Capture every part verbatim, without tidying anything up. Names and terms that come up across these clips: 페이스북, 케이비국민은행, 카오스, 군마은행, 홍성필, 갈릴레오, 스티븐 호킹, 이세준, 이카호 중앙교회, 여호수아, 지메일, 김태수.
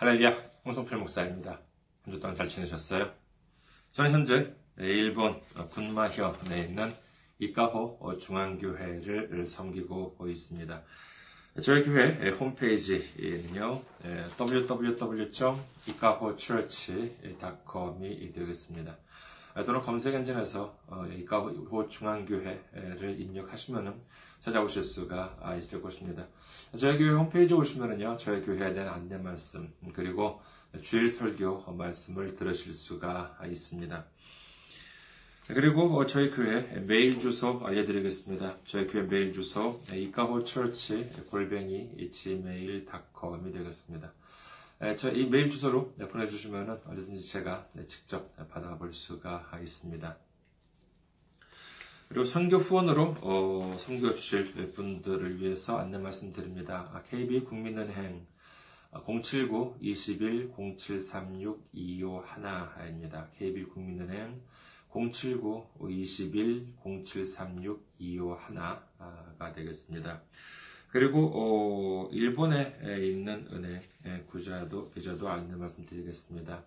할렐루야, 홍성필 목사입니다. 한 주 동안 잘 지내셨어요? 저는 현재 일본 군마현에 있는 이카호 중앙교회를 섬기고 있습니다. 저희 교회 홈페이지는요, 더블유 더블유 더블유 점 이카호 처치 닷 컴이 되겠습니다. 또는 검색 엔진에서 이카호 중앙교회를 입력하시면 찾아오실 수가 있을 것입니다. 저희 교회 홈페이지 오시면은요, 저희 교회에 대한 안내 말씀, 그리고 주일 설교 말씀을 들으실 수가 있습니다. 그리고 저희 교회 메일 주소 알려드리겠습니다. 저희 교회 메일 주소 이카호처치 골뱅이 지메일 닷 컴이 되겠습니다. 저 이 메일 주소로 보내주시면 언제든지 제가 직접 받아볼 수가 있습니다. 그리고 선교 후원으로 어, 선교 주실 분들을 위해서 안내 말씀드립니다. 케이비국민은행 공칠구 이일 공칠삼육 이오일입니다. 케이비국민은행 공칠구 이일 공칠삼육 이오일가 되겠습니다. 그리고 어, 일본에 있는 은행 구자도 계좌도 안내 말씀드리겠습니다.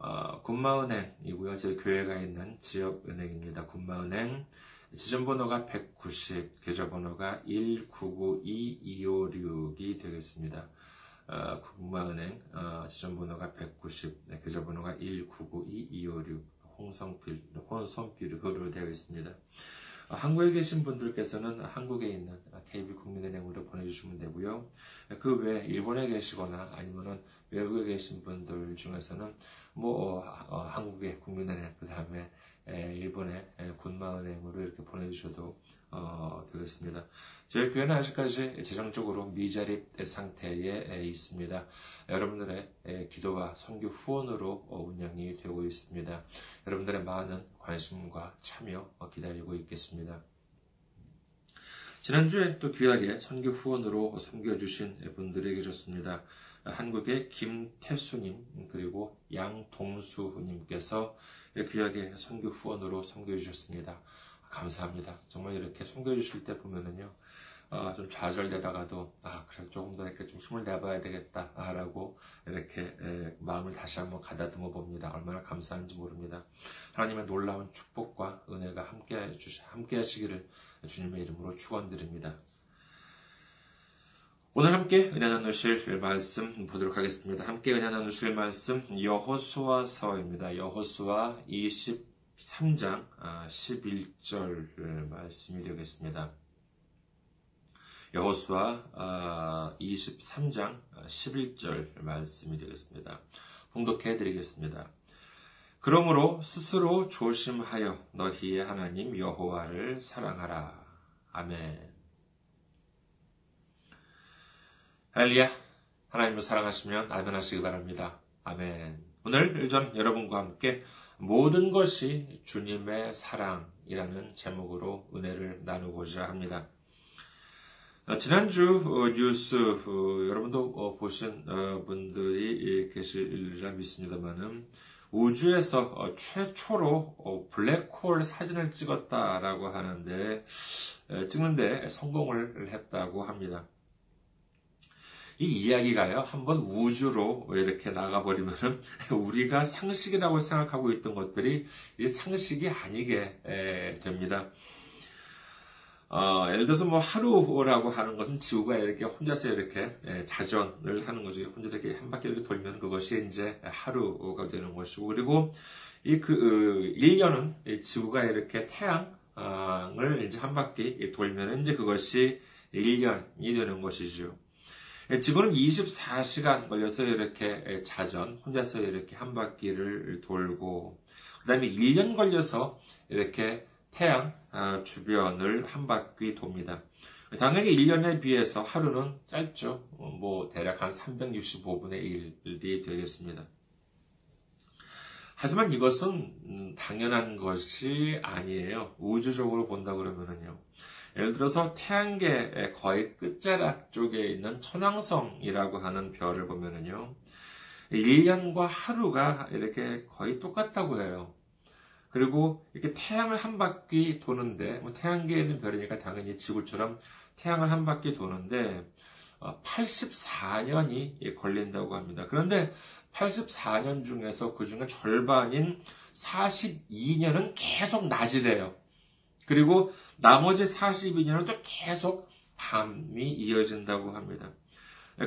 어, 군마은행이고요. 제 교회가 있는 지역은행입니다. 군마은행 지점번호가 백구십, 계좌번호가 일구구이이오육이 되겠습니다. 어, 군마은행 어, 지점번호가 백구십, 네, 계좌번호가 일구구이이오육, 홍성필, 홍성필으로 되어 있습니다. 한국에 계신 분들께서는 한국에 있는 케이비국민은행으로 보내주시면 되고요. 그 외에 일본에 계시거나 아니면은 외국에 계신 분들 중에서는 뭐 어, 어, 한국의 국민은행, 그 다음에 일본의 군마은행으로 이렇게 보내주셔도 어, 되겠습니다. 저희 교회는 아직까지 재정적으로 미자립 상태에 있습니다. 여러분들의 기도와 선교 후원으로 운영이 되고 있습니다. 여러분들의 많은 관심과 참여 기다리고 있겠습니다. 지난주에 또 귀하게 선교 후원으로 섬겨주신 분들이 계셨습니다. 한국의 김태수님, 그리고 양동수님께서 귀하게 선교 후원으로 섬겨주셨습니다. 감사합니다. 정말 이렇게 섬겨주실 때 보면은요, 어, 좀 좌절되다가도, 아, 그래도 조금 더 이렇게 좀 힘을 내봐야 되겠다, 라고 이렇게 에, 마음을 다시 한번 가다듬어 봅니다. 얼마나 감사한지 모릅니다. 하나님의 놀라운 축복과 은혜가 함께, 주시, 함께 하시기를 주님의 이름으로 축원드립니다. 오늘 함께 은혜 나누실 말씀 보도록 하겠습니다. 함께 은혜 나누실 말씀 여호수아서입니다. 여호수아 이십삼 장 십일 절 말씀이 되겠습니다. 여호수아 이십삼 장 십일 절 말씀이 되겠습니다. 봉독해 드리겠습니다. 그러므로 스스로 조심하여 너희의 하나님 여호와를 사랑하라. 아멘. 할렐루야. 하나님을 사랑하시면 아멘 하시기 바랍니다. 아멘. 오늘 전 여러분과 함께 모든 것이 주님의 사랑이라는 제목으로 은혜를 나누고자 합니다. 지난주 뉴스 여러분도 보신 분들이 계실리라 믿습니다만은 우주에서 최초로 블랙홀 사진을 찍었다라고 하는데 찍는데 성공을 했다고 합니다. 이 이야기가요, 한번 우주로 이렇게 나가버리면은, 우리가 상식이라고 생각하고 있던 것들이 이 상식이 아니게, 에, 됩니다. 어, 예를 들어서 뭐 하루라고 하는 것은 지구가 이렇게 혼자서 이렇게 에, 자전을 하는 거죠. 혼자 이렇게 한 바퀴 이렇게 돌면 그것이 이제 하루가 되는 것이고, 그리고 이 그, 어, 일 년은 이 지구가 이렇게 태양을 이제 한 바퀴 돌면 이제 그것이 일 년이 되는 것이죠. 지구는 이십사 시간 걸려서 이렇게 자전, 혼자서 이렇게 한 바퀴를 돌고, 그 다음에 일 년 걸려서 이렇게 태양 주변을 한 바퀴 돕니다. 당연히 일 년에 비해서 하루는 짧죠. 뭐, 대략 한 삼백육십오분의 일이 되겠습니다. 하지만 이것은 당연한 것이 아니에요. 우주적으로 본다 그러면은요. 예를 들어서 태양계의 거의 끝자락 쪽에 있는 천왕성이라고 하는 별을 보면은요, 일 년과 하루가 이렇게 거의 똑같다고 해요. 그리고 이렇게 태양을 한 바퀴 도는데, 뭐 태양계에 있는 별이니까 당연히 지구처럼 태양을 한 바퀴 도는데, 팔십사 년이 걸린다고 합니다. 그런데 팔십사 년 중에서 그중에 절반인 사십이 년은 계속 낮이래요. 그리고 나머지 사십이 년은 또 계속 밤이 이어진다고 합니다.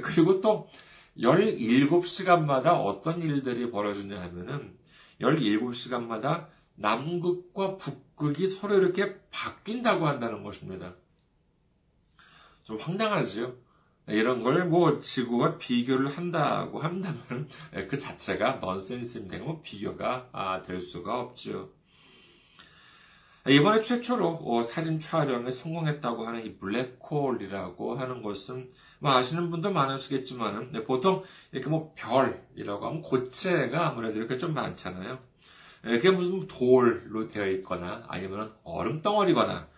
그리고 또 열일곱 시간마다 어떤 일들이 벌어지냐 하면은 열일곱 시간마다 남극과 북극이 서로 이렇게 바뀐다고 한다는 것입니다. 좀 황당하지요? 이런 걸 뭐 지구와 비교를 한다고 한다면 그 자체가 넌센스인데 뭐 비교가 될 수가 없죠. 이번에 최초로 사진 촬영에 성공했다고 하는 이 블랙홀이라고 하는 것은 뭐 아시는 분도 많으시겠지만 보통 이렇게 뭐 별이라고 하면 고체가 아무래도 이렇게 좀 많잖아요. 그게 무슨 돌로 되어 있거나 아니면 얼음 덩어리거나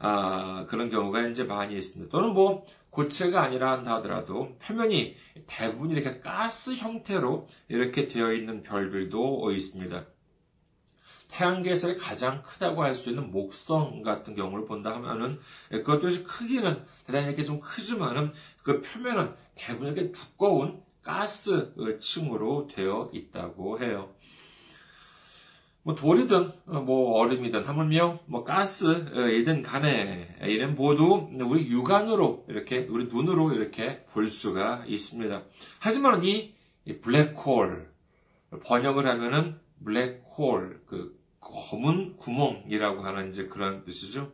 아, 그런 경우가 이제 많이 있습니다. 또는 뭐 고체가 아니라 한다 하더라도 표면이 대부분 이렇게 가스 형태로 이렇게 되어 있는 별들도 있습니다. 태양계에서 가장 크다고 할 수 있는 목성 같은 경우를 본다 하면은 그것 역시 크기는 대단히 이렇게 좀 크지만은 그 표면은 대부분 이렇게 두꺼운 가스층으로 되어 있다고 해요. 뭐 돌이든 뭐 얼음이든 하물며 뭐 가스이든 간에 이는 모두 우리 육안으로 이렇게 우리 눈으로 이렇게 볼 수가 있습니다. 하지만 이 블랙홀 번역을 하면은 블랙홀 그 검은 구멍이라고 하는 이제 그런 뜻이죠.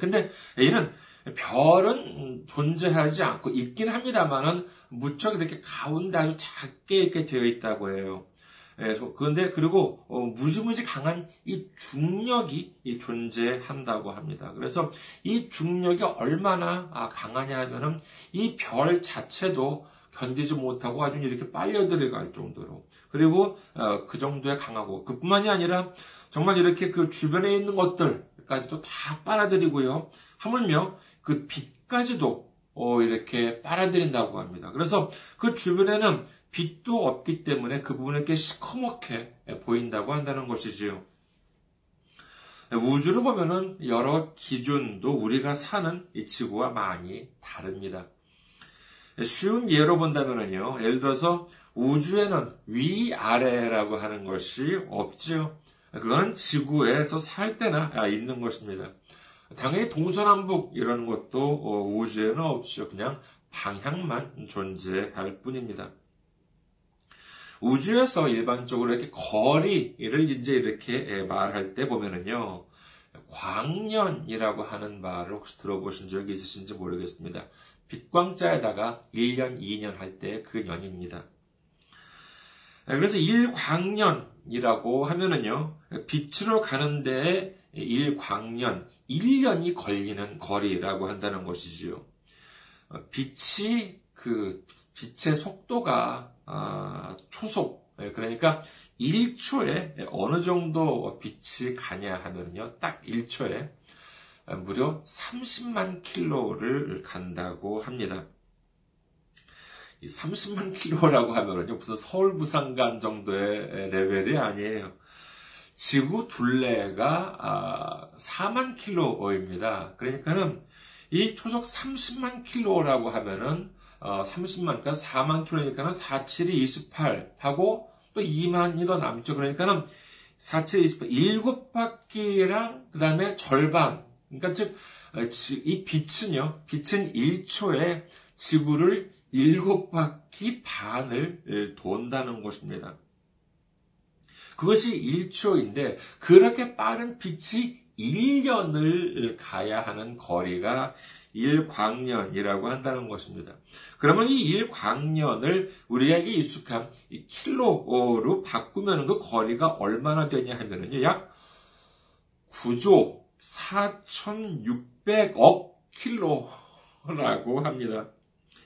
근데 이는 별은 존재하지 않고 있긴 합니다만은 무척 이렇게 가운데 아주 작게 이렇게 되어 있다고 해요. 그런데 그리고 무지무지 강한 이 중력이 존재한다고 합니다. 그래서 이 중력이 얼마나 강하냐 하면은 이 별 자체도 견디지 못하고 아주 이렇게 빨려 들어갈 정도로 그리고 그 정도에 강하고 그뿐만이 아니라 정말 이렇게 그 주변에 있는 것들까지도 다 빨아들이고요. 하물며 그 빛까지도 이렇게 빨아들인다고 합니다. 그래서 그 주변에는 빛도 없기 때문에 그 부분에 꽤 시커멓게 보인다고 한다는 것이지요. 우주를 보면은 여러 기준도 우리가 사는 이 지구와 많이 다릅니다. 쉬운 예로 본다면은요, 예를 들어서 우주에는 위아래라고 하는 것이 없지요. 그거는 지구에서 살 때나 있는 것입니다. 당연히 동서남북 이런 것도 우주에는 없죠. 그냥 방향만 존재할 뿐입니다. 우주에서 일반적으로 이렇게 거리를 이제 이렇게 말할 때 보면은요, 광년이라고 하는 말을 혹시 들어보신 적이 있으신지 모르겠습니다. 빛광자에다가 일 년, 이 년 할 때 그 년입니다. 그래서 일 광년이라고 하면은요, 빛으로 가는데 일 광년, 일 년이 걸리는 거리라고 한다는 것이지요. 빛이 그, 빛의 속도가 아, 초속, 그러니까 일 초에 어느 정도 빛이 가냐 하면요, 딱 일 초에 무려 삼십만 킬로를 간다고 합니다. 이 삼십만 킬로라고 하면요, 무슨 서울 부산간 정도의 레벨이 아니에요. 지구 둘레가 사만 킬로입니다. 그러니까는 이 초속 삼십만 킬로라고 하면은 어, 삼십만, 그러니까 사만 킬로니까는 사, 칠이 이십팔하고 또 이만이 더 남죠. 그러니까는 사, 칠이 이십팔, 일곱 바퀴랑 그 다음에 절반. 그러니까 즉, 이 빛은요, 빛은 일 초에 지구를 일곱 바퀴 반을 돈다는 것입니다. 그것이 일 초인데, 그렇게 빠른 빛이 일 년을 가야 하는 거리가 일 광년이라고 한다는 것입니다. 그러면 이 일 광년을 우리에게 익숙한 이 킬로로 바꾸면 그 거리가 얼마나 되냐 하면은요, 약 구조 사천육백억 킬로라고 합니다.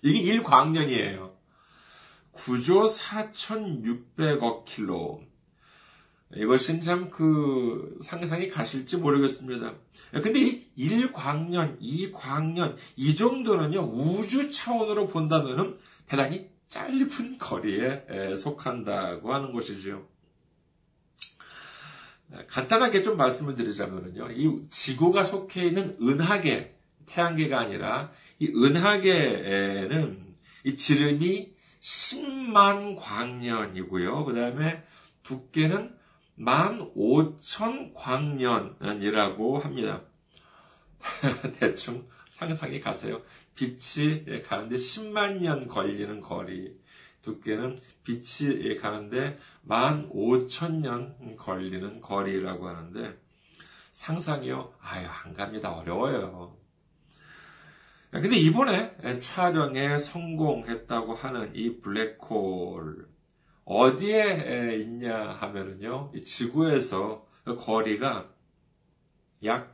이게 일 광년이에요. 구조 사천육백억 킬로. 이것은 참 그 상상이 가실지 모르겠습니다. 근데 이 일 광년, 이 광년, 이 정도는요, 우주 차원으로 본다면은 대단히 짧은 거리에 속한다고 하는 것이죠. 간단하게 좀 말씀을 드리자면은요, 이 지구가 속해 있는 은하계, 태양계가 아니라 이 은하계에는 이 지름이 십만 광년이고요. 그 다음에 두께는 만 오천 광년이라고 합니다. 대충 상상이 가세요. 빛이 가는데 십만 년 걸리는 거리, 두께는 빛이 가는데 만 오천 년 걸리는 거리라고 하는데 상상이요? 아유, 안 갑니다. 어려워요. 근데 이번에 촬영에 성공했다고 하는 이 블랙홀, 어디에 있냐 하면은요, 이 지구에서 거리가 약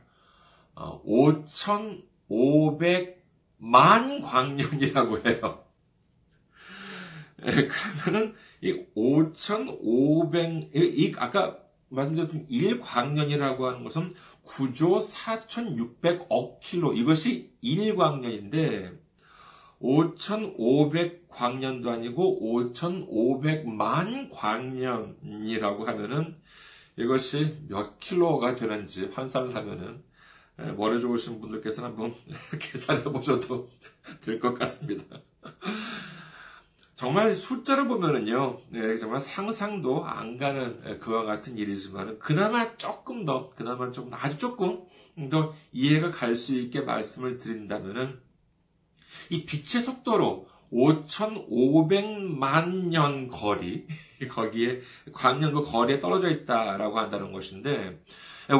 오천오백만 광년이라고 해요. 그러면은, 이 오천오백, 이, 아까 말씀드렸던 일 광년이라고 하는 것은 구조 사천육백억 킬로, 이것이 일 광년인데, 오천오백 광년도 아니고 오천오백만 광년이라고 하면은 이것이 몇 킬로가 되는지 환산을 하면은 머리 좋으신 분들께서는 한번 계산해 보셔도 될 것 같습니다. 정말 숫자를 보면은요, 정말 상상도 안 가는 그와 같은 일이지만 그나마 조금 더, 그나마 조금, 아주 조금 더 이해가 갈 수 있게 말씀을 드린다면은 이 빛의 속도로 오천오백만 년 거리, 거기에 광년과 거리에 떨어져 있다라고 한다는 것인데,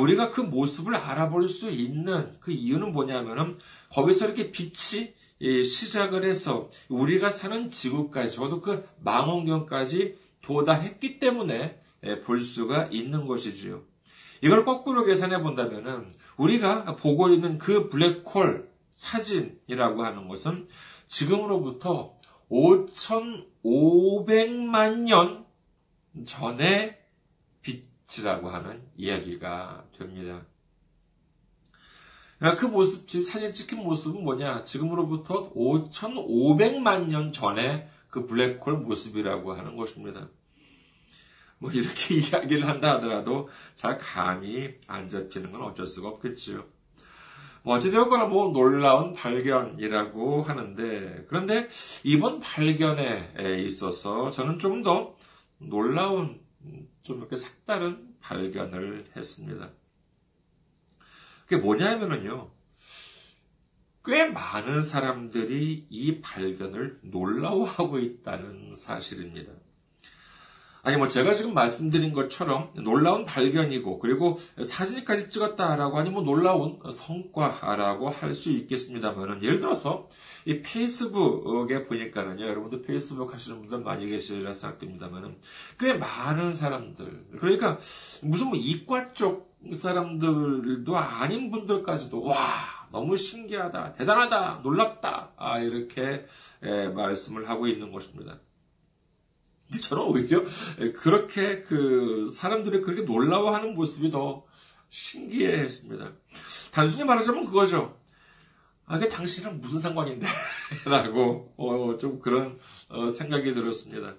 우리가 그 모습을 알아볼 수 있는 그 이유는 뭐냐면은 거기서 이렇게 빛이 시작을 해서 우리가 사는 지구까지, 저도 그 망원경까지 도달했기 때문에 볼 수가 있는 것이지요. 이걸 거꾸로 계산해 본다면은 우리가 보고 있는 그 블랙홀 사진이라고 하는 것은 지금으로부터 오천오백만 년 전의 빛이라고 하는 이야기가 됩니다. 그 모습, 지금 사진 찍힌 모습은 뭐냐? 지금으로부터 오천오백만 년 전의 그 블랙홀 모습이라고 하는 것입니다. 뭐 이렇게 이야기를 한다 하더라도 잘 감이 안 잡히는 건 어쩔 수가 없겠지요. 뭐 어찌되었거나 뭐 놀라운 발견이라고 하는데, 그런데 이번 발견에 있어서 저는 좀 더 놀라운, 좀 이렇게 색다른 발견을 했습니다. 그게 뭐냐면은요, 꽤 많은 사람들이 이 발견을 놀라워하고 있다는 사실입니다. 아니, 뭐, 제가 지금 말씀드린 것처럼 놀라운 발견이고, 그리고 사진까지 찍었다라고 하니 뭐 놀라운 성과라고 할 수 있겠습니다만은, 예를 들어서, 이 페이스북에 보니까는요, 여러분들 페이스북 하시는 분들 많이 계시라 생각됩니다만은, 꽤 많은 사람들, 그러니까 무슨 뭐 이과 쪽 사람들도 아닌 분들까지도, 와, 너무 신기하다, 대단하다, 놀랍다, 아, 이렇게 예, 말씀을 하고 있는 것입니다. 저는 오히려 그렇게 그 사람들이 그렇게 놀라워하는 모습이 더 신기했습니다. 단순히 말하자면 그거죠. 아, 그게 당신이랑 무슨 상관인데? 라고 어, 좀 그런 어, 생각이 들었습니다.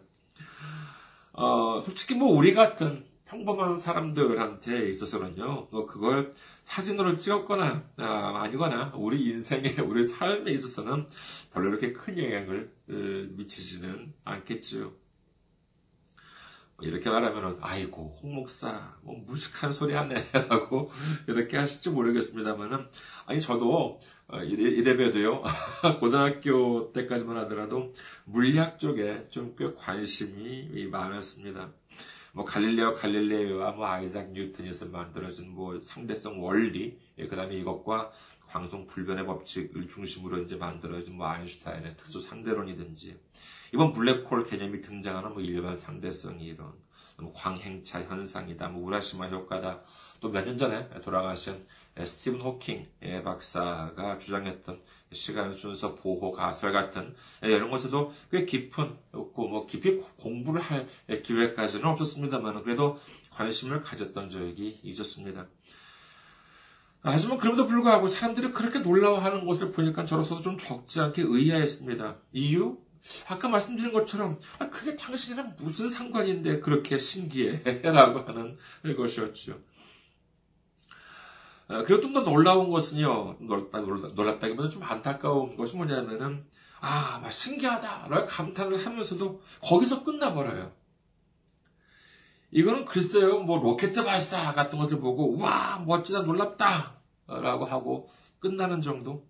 어, 솔직히 뭐 우리 같은 평범한 사람들한테 있어서는요, 그걸 사진으로 찍었거나 아니거나 우리 인생에, 우리 삶에 있어서는 별로 이렇게 큰 영향을 미치지는 않겠지요. 이렇게 말하면은, 아이고, 홍 목사, 뭐, 무식한 소리 하네, 라고, 이렇게 하실지 모르겠습니다만은, 아니, 저도, 이래, 이래봬도요, 고등학교 때까지만 하더라도, 물리학 쪽에 좀 꽤 관심이 많았습니다. 뭐, 갈릴레오, 갈릴레오와 뭐, 아이작 뉴턴에서 만들어진 뭐, 상대성 원리, 예, 그 다음에 이것과 광성 불변의 법칙을 중심으로 이제 만들어진 뭐, 아인슈타인의 특수 상대론이든지, 이번 블랙홀 개념이 등장하는 뭐, 일반 상대성 이론, 뭐, 광행차 현상이다, 뭐, 우라시마 효과다, 또 몇 년 전에 돌아가신 스티븐 호킹 박사가 주장했던 시간 순서 보호 가설 같은 이런 것에도 꽤 깊은, 없고 뭐 깊이 공부를 할 기회까지는 없었습니다만 그래도 관심을 가졌던 적이 있었습니다. 하지만 그럼에도 불구하고 사람들이 그렇게 놀라워하는 것을 보니까 저로서도 좀 적지 않게 의아했습니다. 이유? 아까 말씀드린 것처럼, 아, 그게 당신이랑 무슨 상관인데 그렇게 신기해? 라고 하는 것이었죠. 그리고 좀 더 놀라운 것은요, 놀랍다, 놀랍다기보다 좀 안타까운 것이 뭐냐면은, 아, 막 신기하다, 라고 감탄을 하면서도 거기서 끝나버려요. 이거는 글쎄요, 뭐 로켓 발사 같은 것을 보고, 와, 멋지다, 놀랍다, 라고 하고 끝나는 정도?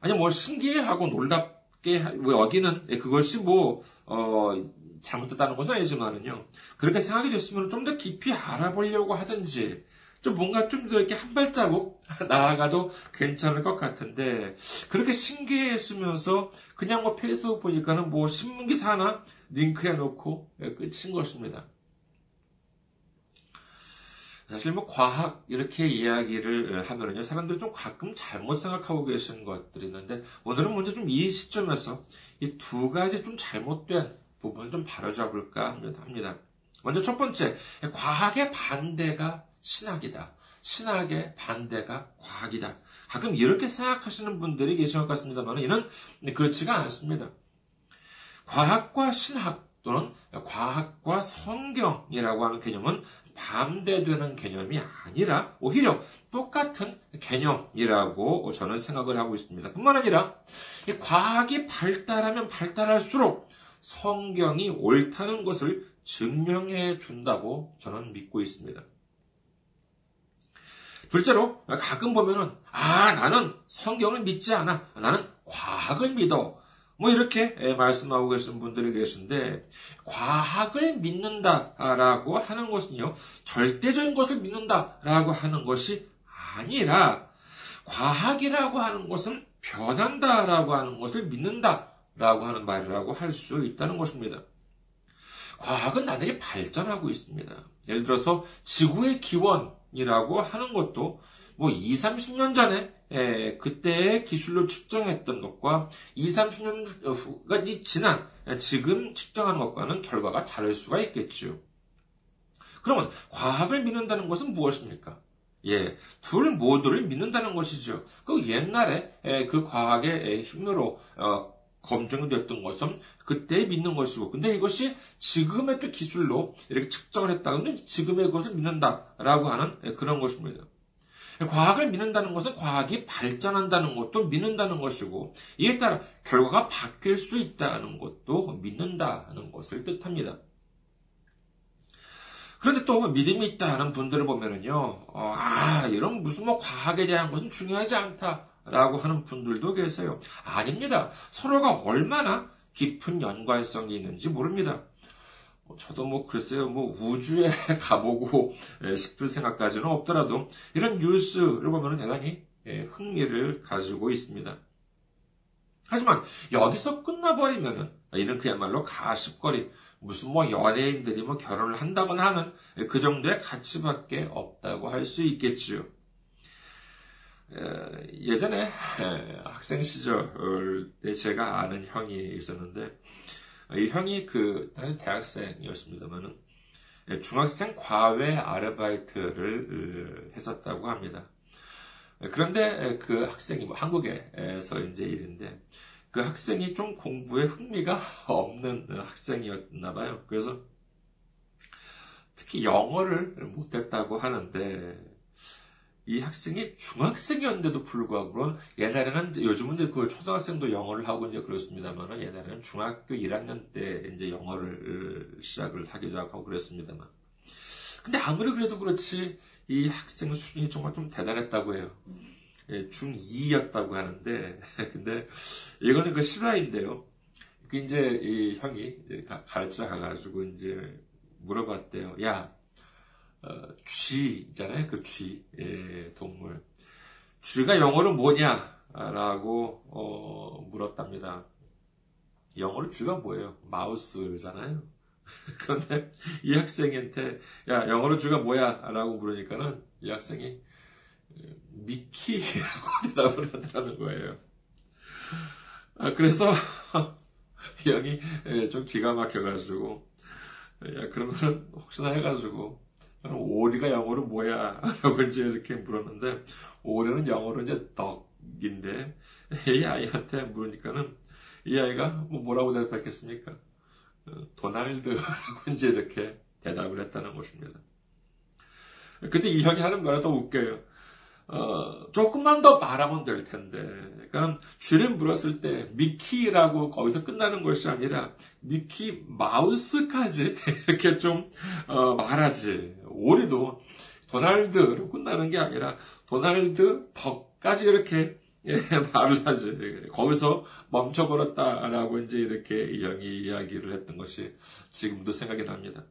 아니, 뭐 신기해하고 놀랍게 여기는, 그것이 뭐, 어, 잘못됐다는 것은 아니지만은요, 그렇게 생각이 됐으면 좀 더 깊이 알아보려고 하든지, 좀 뭔가 좀 더 이렇게 한 발자국 나아가도 괜찮을 것 같은데, 그렇게 신기해 쓰면서 그냥 뭐 페이스북 보니까는 뭐 신문기사 하나 링크해 놓고 끝인 것입니다. 사실 뭐 과학 이렇게 이야기를 하면은요, 사람들이 좀 가끔 잘못 생각하고 계신 것들이 있는데, 오늘은 먼저 좀 이 시점에서 이 두 가지 좀 잘못된 부분을 좀 바로잡을까 합니다. 먼저 첫 번째, 과학의 반대가 신학이다. 신학의 반대가 과학이다. 가끔 이렇게 생각하시는 분들이 계신 것 같습니다만, 이는 그렇지가 않습니다. 과학과 신학 또는 과학과 성경이라고 하는 개념은 반대되는 개념이 아니라 오히려 똑같은 개념이라고 저는 생각을 하고 있습니다. 뿐만 아니라 과학이 발달하면 발달할수록 성경이 옳다는 것을 증명해 준다고 저는 믿고 있습니다. 둘째로, 가끔 보면은, 아, 나는 성경을 믿지 않아. 나는 과학을 믿어. 뭐, 이렇게 말씀하고 계신 분들이 계신데, 과학을 믿는다라고 하는 것은요, 절대적인 것을 믿는다라고 하는 것이 아니라, 과학이라고 하는 것은 변한다라고 하는 것을 믿는다라고 하는 말이라고 할 수 있다는 것입니다. 과학은 나날이 발전하고 있습니다. 예를 들어서, 지구의 기원, 이라고 하는 것도 뭐 이삼십 년 전에 에, 그때의 기술로 측정했던 것과 이삼십 년이 지난 지금 측정하는 것과는 결과가 다를 수가 있겠죠. 그러면 과학을 믿는다는 것은 무엇입니까? 예, 둘 모두를 믿는다는 것이죠. 그 옛날에 에, 그 과학의 힘으로 어, 검증이 됐던 것은 그때 믿는 것이고, 근데 이것이 지금의 또 기술로 이렇게 측정을 했다면 지금의 것을 믿는다라고 하는 그런 것입니다. 과학을 믿는다는 것은 과학이 발전한다는 것도 믿는다는 것이고, 이에 따라 결과가 바뀔 수 있다는 것도 믿는다는 것을 뜻합니다. 그런데 또 믿음이 있다는 분들을 보면은요, 어, 아, 이런 무슨 뭐 과학에 대한 것은 중요하지 않다. 라고 하는 분들도 계세요. 아닙니다. 서로가 얼마나 깊은 연관성이 있는지 모릅니다. 저도 뭐 글쎄요, 뭐 우주에 가보고 싶을 생각까지는 없더라도 이런 뉴스를 보면 대단히 흥미를 가지고 있습니다. 하지만 여기서 끝나버리면은 이는 그야말로 가십거리, 무슨 뭐 연예인들이 뭐 결혼을 한다거나 하는 그 정도의 가치밖에 없다고 할 수 있겠지요. 예전에 학생 시절에 제가 아는 형이 있었는데, 이 형이 그 당시 대학생이었습니다만은 중학생 과외 아르바이트를 했었다고 합니다. 그런데 그 학생이 뭐 한국에서 이제 일인데, 그 학생이 좀 공부에 흥미가 없는 학생이었나 봐요. 그래서 특히 영어를 못했다고 하는데, 이 학생이 중학생이었는데도 불구하고, 물론 옛날에는, 요즘은 이제 그 초등학생도 영어를 하고 이제 그렇습니다만, 옛날에는 중학교 일 학년 때 이제 영어를 시작을 하기도 하고 그랬습니다만. 근데 아무리 그래도 그렇지, 이 학생 수준이 정말 좀 대단했다고 해요. 예, 중이였다고 하는데, 근데 이거는 그 실화인데요. 그 이제 이 형이 가르치러 가가지고 이제 물어봤대요. 야, 어, 쥐 있잖아요. 그 쥐, 예, 동물. 쥐가 영어로 뭐냐라고 어, 물었답니다. 영어로 쥐가 뭐예요? 마우스잖아요. 그런데 이 학생한테 야, 영어로 쥐가 뭐야라고 물으니까는 이 학생이 미키라고 대답을 하더라는 거예요. 아, 그래서 이 형이 예, 좀 기가 막혀가지고, 야, 그러면은 혹시나 해가지고, 오리가 영어로 뭐야? 라고 이제 이렇게 물었는데, 오리는 영어로 이제 덕인데, 이 아이한테 물으니까는, 이 아이가 뭐 뭐라고 대답했겠습니까? 도날드라고 이제 이렇게 대답을 했다는 것입니다. 그때 이 형이 하는 말이 더 웃겨요. 어, 조금만 더 말하면 될 텐데. 그러니까 쥐를 물었을 때 미키라고 거기서 끝나는 것이 아니라 미키 마우스까지 이렇게 좀 어, 말하지. 오리도 도날드로 끝나는 게 아니라 도날드 덕까지 이렇게 예, 말을 하지. 거기서 멈춰버렸다라고 이제 이렇게 이 형이 이야기를 했던 것이 지금도 생각이 납니다.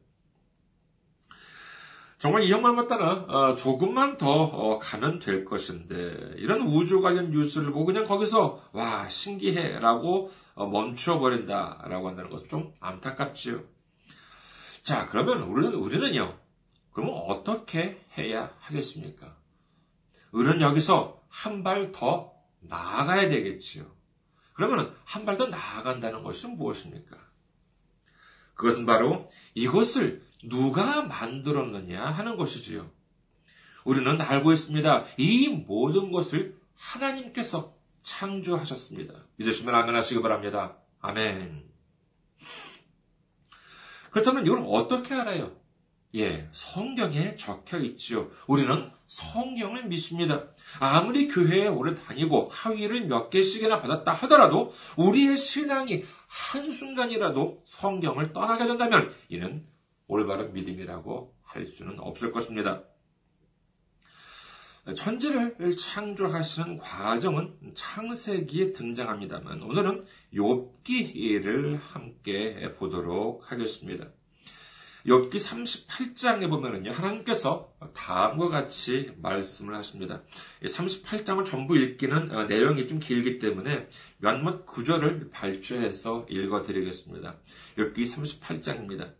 정말 이 형만 봤다나 조금만 더 가면 될 것인데 이런 우주 관련 뉴스를 보고 그냥 거기서 와 신기해라고 멈춰버린다라고 한다는 것은 좀 안타깝지요. 자 그러면 우리는 우리는요. 그러면 어떻게 해야 하겠습니까? 우리는 여기서 한 발 더 나아가야 되겠지요. 그러면 한 발 더 나아간다는 것은 무엇입니까? 그것은 바로 이것을 누가 만들었느냐 하는 것이지요. 우리는 알고 있습니다. 이 모든 것을 하나님께서 창조하셨습니다. 믿으시면 아멘 하시기 바랍니다. 아멘. 그렇다면 이걸 어떻게 알아요? 예, 성경에 적혀 있지요. 우리는 성경을 믿습니다. 아무리 교회에 오래 다니고 학위를 몇 개씩이나 받았다 하더라도 우리의 신앙이 한순간이라도 성경을 떠나게 된다면 이는 올바른 믿음이라고 할 수는 없을 것입니다. 천지를 창조하시는 과정은 창세기에 등장합니다만 오늘은 욥기를 함께 보도록 하겠습니다. 욥기 삼십팔 장에 보면은요, 하나님께서 다음과 같이 말씀을 하십니다. 삼십팔 장을 전부 읽기는 내용이 좀 길기 때문에 몇몇 구절을 발췌해서 읽어드리겠습니다. 욥기 삼십팔 장입니다.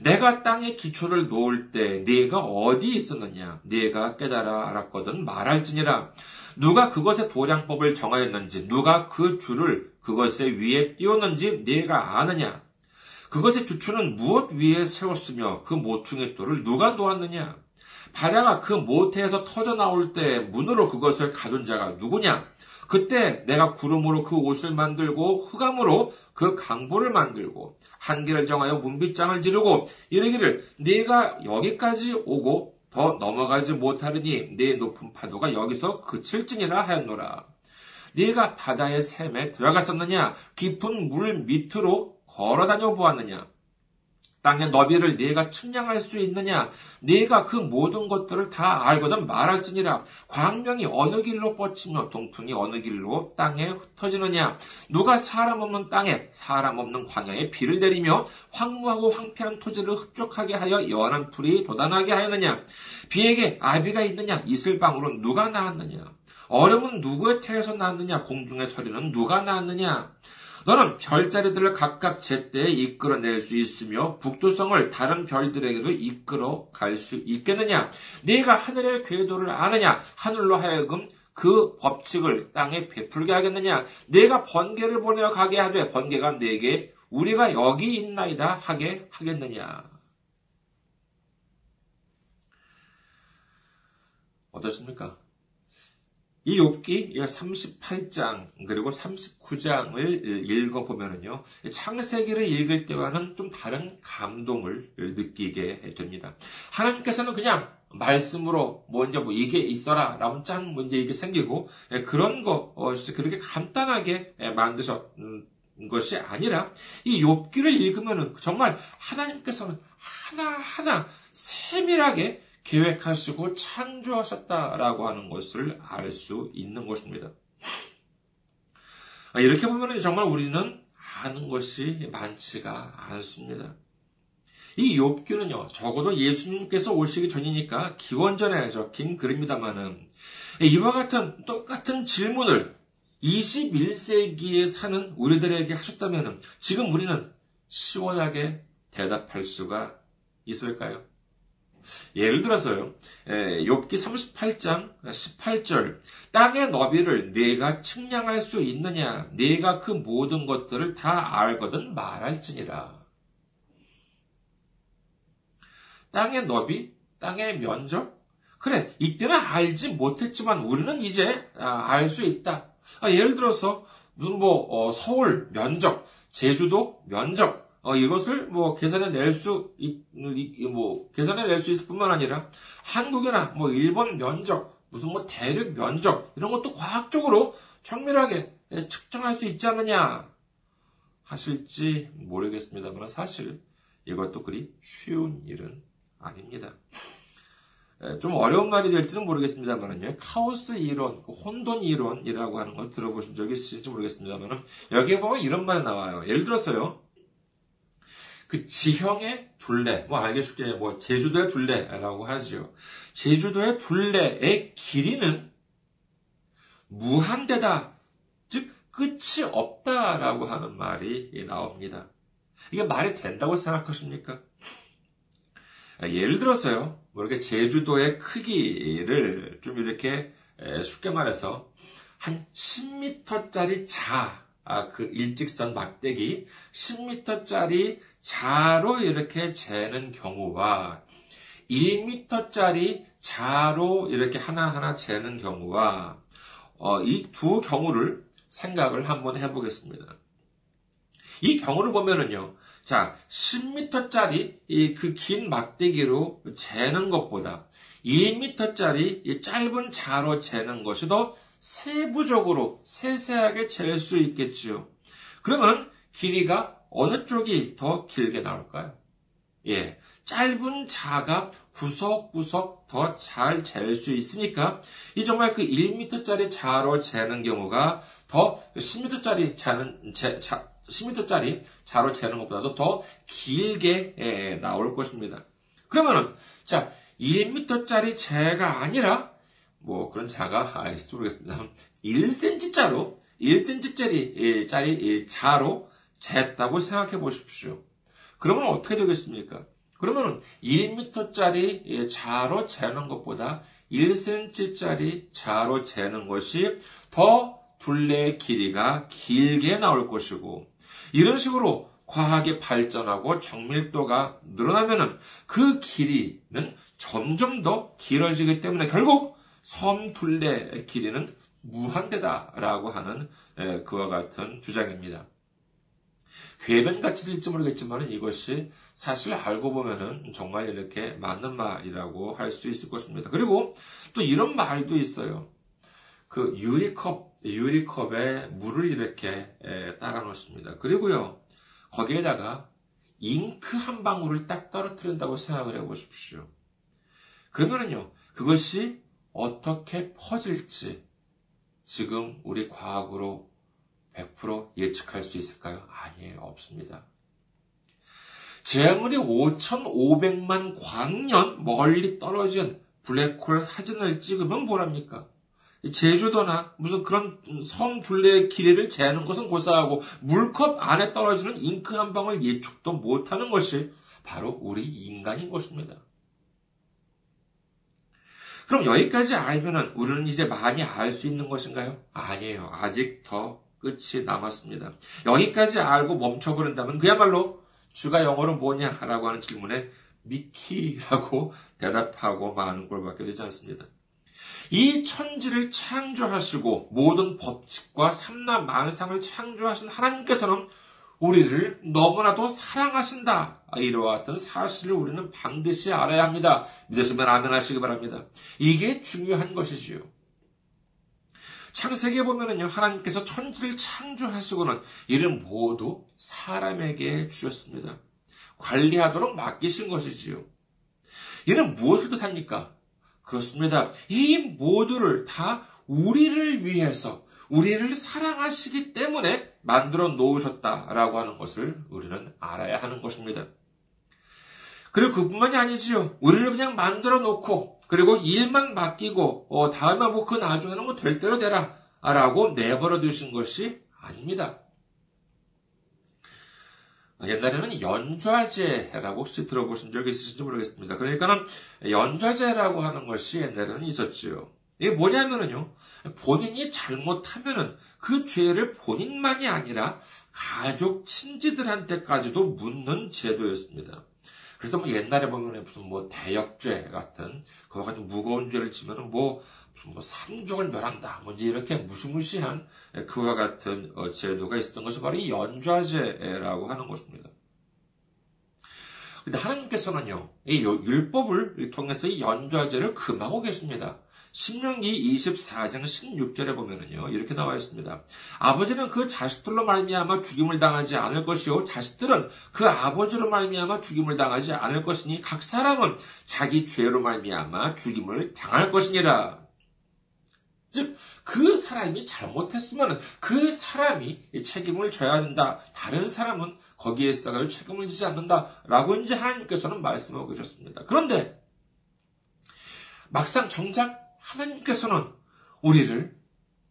내가 땅에 기초를 놓을 때 네가 어디 있었느냐? 네가 깨달아 알았거든 말할지니라. 누가 그것의 도량법을 정하였는지, 누가 그 줄을 그것의 위에 띄웠는지 네가 아느냐? 그것의 주추는 무엇 위에 세웠으며 그 모퉁이 돌을 누가 놓았느냐? 바다가 그 모태에서 터져 나올 때 문으로 그것을 가둔 자가 누구냐? 그때 내가 구름으로 그 옷을 만들고 흑암으로 그 강보를 만들고 한계를 정하여 문빗장을 지르고 이르기를 네가 여기까지 오고 더 넘어가지 못하리니 네 높은 파도가 여기서 그칠지니라 하였노라. 네가 바다의 샘에 들어갔었느냐? 깊은 물 밑으로 걸어다녀 보았느냐? 땅의 너비를 네가 측량할 수 있느냐? 네가 그 모든 것들을 다 알거든 말할지니라. 광명이 어느 길로 뻗치며 동풍이 어느 길로 땅에 흩어지느냐? 누가 사람 없는 땅에 사람 없는 광야에 비를 내리며 황무하고 황폐한 토지를 흡족하게 하여 연한 풀이 돋아나게 하였느냐? 비에게 아비가 있느냐? 이슬방울은 누가 낳았느냐? 얼음은 누구의 태에서 낳았느냐? 공중의 서리는 누가 낳았느냐? 너는 별자리들을 각각 제때에 이끌어낼 수 있으며 북두성을 다른 별들에게도 이끌어 갈 수 있겠느냐? 네가 하늘의 궤도를 아느냐? 하늘로 하여금 그 법칙을 땅에 베풀게 하겠느냐? 네가 번개를 보내어 가게 하되 번개가 네게 우리가 여기 있나이다 하게 하겠느냐? 어떻습니까? 이 욥기 삼십팔 장 그리고 삼십구 장을 읽어보면은요, 창세기를 읽을 때와는 좀 다른 감동을 느끼게 됩니다. 하나님께서는 그냥 말씀으로 먼저 뭐 이게 있어라 라면 짠 문제 이게 생기고 그런 거 그렇게 간단하게 만드셨. 것이 아니라 이 욥기를 읽으면은 정말 하나님께서는 하나하나 세밀하게 계획하시고 창조하셨다라고 하는 것을 알 수 있는 것입니다. 이렇게 보면 정말 우리는 아는 것이 많지가 않습니다. 이 욥기는요, 적어도 예수님께서 오시기 전이니까 기원전에 적힌 글입니다만은 이와 같은 똑같은 질문을 이십일 세기에 사는 우리들에게 하셨다면 지금 우리는 시원하게 대답할 수가 있을까요? 예를 들어서요, 욥기 삼십팔 장 십팔 절, 땅의 너비를 네가 측량할 수 있느냐? 네가 그 모든 것들을 다 알거든 말할지니라. 땅의 너비, 땅의 면적? 그래, 이때는 알지 못했지만 우리는 이제 알 수 있다. 예를 들어서 무슨 뭐 서울 면적, 제주도 면적, 어, 이것을 뭐 계산해 낼 수, 뭐 계산해 낼 수 있을 뿐만 아니라 한국이나 뭐 일본 면적, 무슨 뭐 대륙 면적 이런 것도 과학적으로 정밀하게 측정할 수 있지 않느냐 하실지 모르겠습니다만 사실 이것도 그리 쉬운 일은 아닙니다. 좀 어려운 말이 될지는 모르겠습니다만요. 카오스 이론, 혼돈 이론이라고 하는 걸 들어보신 적이 있으신지 모르겠습니다만 여기에 보면 이런 말이 나와요. 예를 들어서요. 그 지형의 둘레, 뭐 알기 쉽게 뭐 제주도의 둘레라고 하죠. 제주도의 둘레의 길이는 무한대다, 즉 끝이 없다라고 하는 말이 나옵니다. 이게 말이 된다고 생각하십니까? 예를 들어서요, 뭐 이렇게 제주도의 크기를 좀 이렇게 쉽게 말해서 한 십 미터짜리 자, 아, 그 일직선 막대기 십 미터짜리 자로 이렇게 재는 경우와 일 미터짜리 자로 이렇게 하나하나 재는 경우와 어, 이 두 경우를 생각을 한번 해보겠습니다. 이 경우를 보면은요, 자, 십 미터짜리 이 그 긴 막대기로 재는 것보다 일 미터짜리 이 짧은 자로 재는 것이 더 세부적으로 세세하게 잴 수 있겠지요. 그러면 길이가 어느 쪽이 더 길게 나올까요? 예, 짧은 자가 구석구석 더 잘 잴 수 있으니까 이 정말 그 일 미터짜리 자로 재는 경우가 더 십 미터짜리 자는 재, 자, 십 미터짜리 자로 재는 것보다도 더 길게 예, 나올 것입니다. 그러면은 자 일 미터짜리 재가 아니라 뭐 그런 자가 아닐지 모르겠습니다. 일 센티미터짜로 일 센티미터짜리 짜리 자로 쟀다고 생각해 보십시오. 그러면 어떻게 되겠습니까? 그러면 일 미터짜리 자로 재는 것보다 일 센티미터짜리 자로 재는 것이 더 둘레의 길이가 길게 나올 것이고 이런 식으로 과학이 발전하고 정밀도가 늘어나면은 그 길이는 점점 더 길어지기 때문에 결국 섬 둘레의 길이는 무한대다라고 하는 그와 같은 주장입니다. 궤변같이 들릴지 모르겠지만 이것이 사실 알고 보면은 정말 이렇게 맞는 말이라고 할 수 있을 것입니다. 그리고 또 이런 말도 있어요. 그 유리컵, 유리컵에 물을 이렇게 따라 놓습니다. 그리고요, 거기에다가 잉크 한 방울을 딱 떨어뜨린다고 생각을 해보십시오. 그러면은요, 그것이 어떻게 퍼질지 지금 우리 과학으로 백 퍼센트 예측할 수 있을까요? 아니에요. 없습니다. 제 아무리 오천오백만 광년 멀리 떨어진 블랙홀 사진을 찍으면 뭐랍니까? 제주도나 무슨 그런 섬 둘레의 길이를 재는 것은 고사하고 물컵 안에 떨어지는 잉크 한 방울 예측도 못하는 것이 바로 우리 인간인 것입니다. 그럼 여기까지 알면은 우리는 이제 많이 알 수 있는 것인가요? 아니에요. 아직 더 끝이 남았습니다. 여기까지 알고 멈춰버린다면 그야말로 주가 영어로 뭐냐라고 하는 질문에 미키라고 대답하고 마는 꼴밖에 되지 않습니다. 이 천지를 창조하시고 모든 법칙과 삼라 만상을 창조하신 하나님께서는 우리를 너무나도 사랑하신다. 이와 같은 사실을 우리는 반드시 알아야 합니다. 믿으시면 아멘하시기 바랍니다. 이게 중요한 것이지요. 창세기에 보면은요, 하나님께서 천지를 창조하시고는 이를 모두 사람에게 주셨습니다. 관리하도록 맡기신 것이지요. 이는 무엇을 뜻합니까? 그렇습니다. 이 모두를 다 우리를 위해서 우리를 사랑하시기 때문에 만들어 놓으셨다라고 하는 것을 우리는 알아야 하는 것입니다. 그리고 그뿐만이 아니지요. 우리를 그냥 만들어 놓고 그리고 일만 맡기고 어, 다음에 뭐 그 나중에는 뭐 될 대로 되라 라고 내버려 두신 것이 아닙니다. 옛날에는 연좌제라고 혹시 들어보신 적이 있으신지 모르겠습니다. 그러니까는 연좌제라고 하는 것이 옛날에는 있었지요. 이게 뭐냐면은요, 본인이 잘못하면은 그 죄를 본인만이 아니라 가족 친지들한테까지도 묻는 제도였습니다. 그래서 뭐 옛날에 보면은 무슨 뭐 대역죄 같은, 그와 같은 무거운 죄를 지면은 뭐, 무슨 뭐 삼족을 멸한다. 뭔지 이렇게 무시무시한 그와 같은 제도가 있었던 것이 바로 이 연좌제라고 하는 것입니다. 근데 하나님께서는요, 이 율법을 통해서 이 연좌제를 금하고 계십니다. 신명기 이십사 장 십육 절에 보면은요, 이렇게 나와 있습니다. 아버지는 그 자식들로 말미암아 죽임을 당하지 않을 것이요, 자식들은 그 아버지로 말미암아 죽임을 당하지 않을 것이니 각 사람은 자기 죄로 말미암아 죽임을 당할 것이니라. 즉, 그 사람이 잘못했으면 그 사람이 책임을 져야 된다. 다른 사람은 거기에 있어서 책임을 지지 않는다라고 이제 하나님께서는 말씀하고 계셨습니다. 그런데 막상 정작 하나님께서는 우리를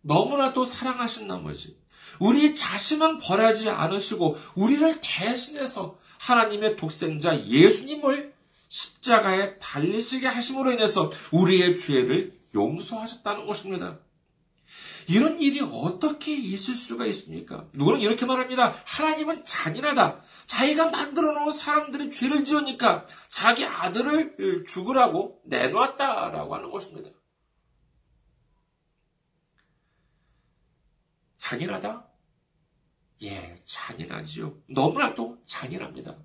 너무나도 사랑하신 나머지 우리 자신은 벌하지 않으시고 우리를 대신해서 하나님의 독생자 예수님을 십자가에 달리시게 하심으로 인해서 우리의 죄를 용서하셨다는 것입니다. 이런 일이 어떻게 있을 수가 있습니까? 누구는 이렇게 말합니다. 하나님은 잔인하다. 자기가 만들어 놓은 사람들이 죄를 지으니까 자기 아들을 죽으라고 내놓았다라고 하는 것입니다. 잔인하다? 예, 잔인하지요. 너무나도 잔인합니다.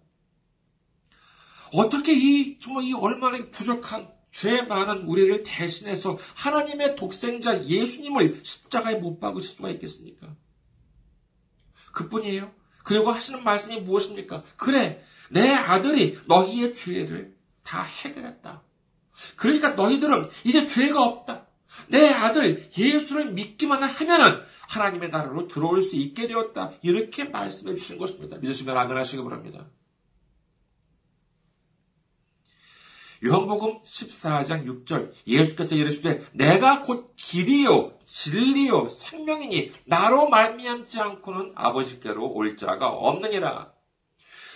어떻게 이, 정말 이 얼마나 부족한 죄 많은 우리를 대신해서 하나님의 독생자 예수님을 십자가에 못 박으실 수가 있겠습니까? 그뿐이에요. 그리고 하시는 말씀이 무엇입니까? 그래, 내 아들이 너희의 죄를 다 해결했다. 그러니까 너희들은 이제 죄가 없다. 내 아들 예수를 믿기만 하면은 하나님의 나라로 들어올 수 있게 되었다. 이렇게 말씀해 주신 것입니다. 믿으시면 아멘 하시기 바랍니다. 요한복음 십사 장 육 절 예수께서 이르시되 내가 곧 길이요 진리요 생명이니 나로 말미암지 않고는 아버지께로 올 자가 없느니라.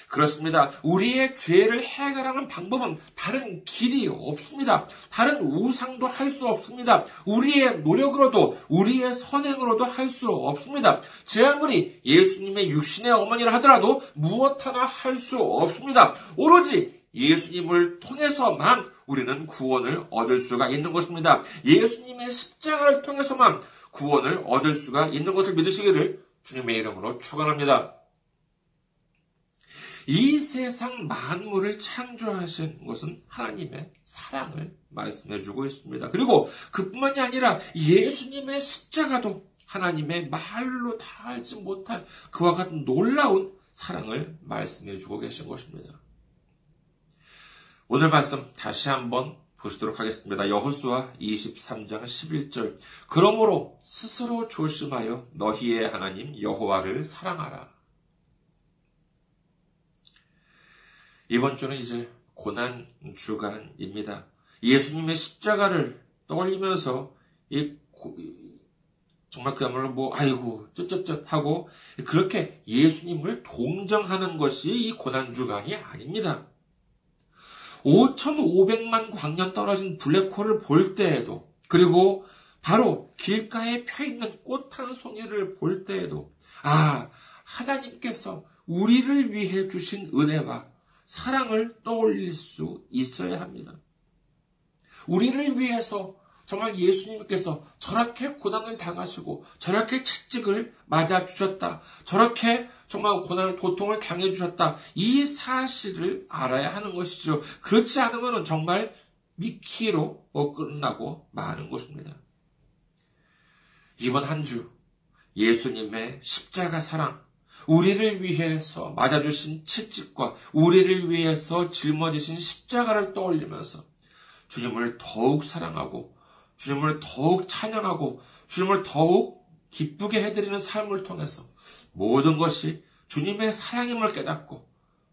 그렇습니다. 우리의 죄를 해결하는 방법은 다른 길이 없습니다. 다른 우상도 할 수 없습니다. 우리의 노력으로도 우리의 선행으로도 할 수 없습니다. 제 아무리 예수님의 육신의 어머니라 하더라도 무엇 하나 할 수 없습니다. 오로지 예수님을 통해서만 우리는 구원을 얻을 수가 있는 것입니다. 예수님의 십자가를 통해서만 구원을 얻을 수가 있는 것을 믿으시기를 주님의 이름으로 축원합니다. 이 세상 만물을 창조하신 것은 하나님의 사랑을 말씀해주고 있습니다. 그리고 그뿐만이 아니라 예수님의 십자가도 하나님의 말로 다 알지 못할 그와 같은 놀라운 사랑을 말씀해주고 계신 것입니다. 오늘 말씀 다시 한번 보시도록 하겠습니다. 여호수아 이십삼 장 십일 절 그러므로 스스로 조심하여 너희의 하나님 여호와를 사랑하라. 이번 주는 이제 고난 주간입니다. 예수님의 십자가를 떠올리면서 이 정말 그야말로 뭐 아이고 쩌쩌쩌 하고 그렇게 예수님을 동정하는 것이 이 고난 주간이 아닙니다. 오천오백만 광년 떨어진 블랙홀을 볼 때에도 그리고 바로 길가에 펴있는 꽃 한 송이를 볼 때에도 아, 하나님께서 우리를 위해 주신 은혜와 사랑을 떠올릴 수 있어야 합니다. 우리를 위해서 정말 예수님께서 저렇게 고난을 당하시고 저렇게 채찍을 맞아주셨다. 저렇게 정말 고난을 고통을 당해주셨다. 이 사실을 알아야 하는 것이죠. 그렇지 않으면 정말 미끼로 끝나고 마는 것입니다. 이번 한 주 예수님의 십자가 사랑, 우리를 위해서 맞아주신 채찍과 우리를 위해서 짊어지신 십자가를 떠올리면서 주님을 더욱 사랑하고 주님을 더욱 찬양하고 주님을 더욱 기쁘게 해드리는 삶을 통해서 모든 것이 주님의 사랑임을 깨닫고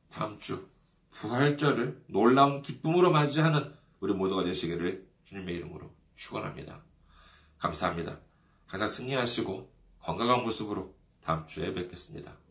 다음 주 부활절을 놀라운 기쁨으로 맞이하는 우리 모두가 되시기를 주님의 이름으로 축원합니다. 감사합니다. 항상 승리하시고 건강한 모습으로 다음 주에 뵙겠습니다.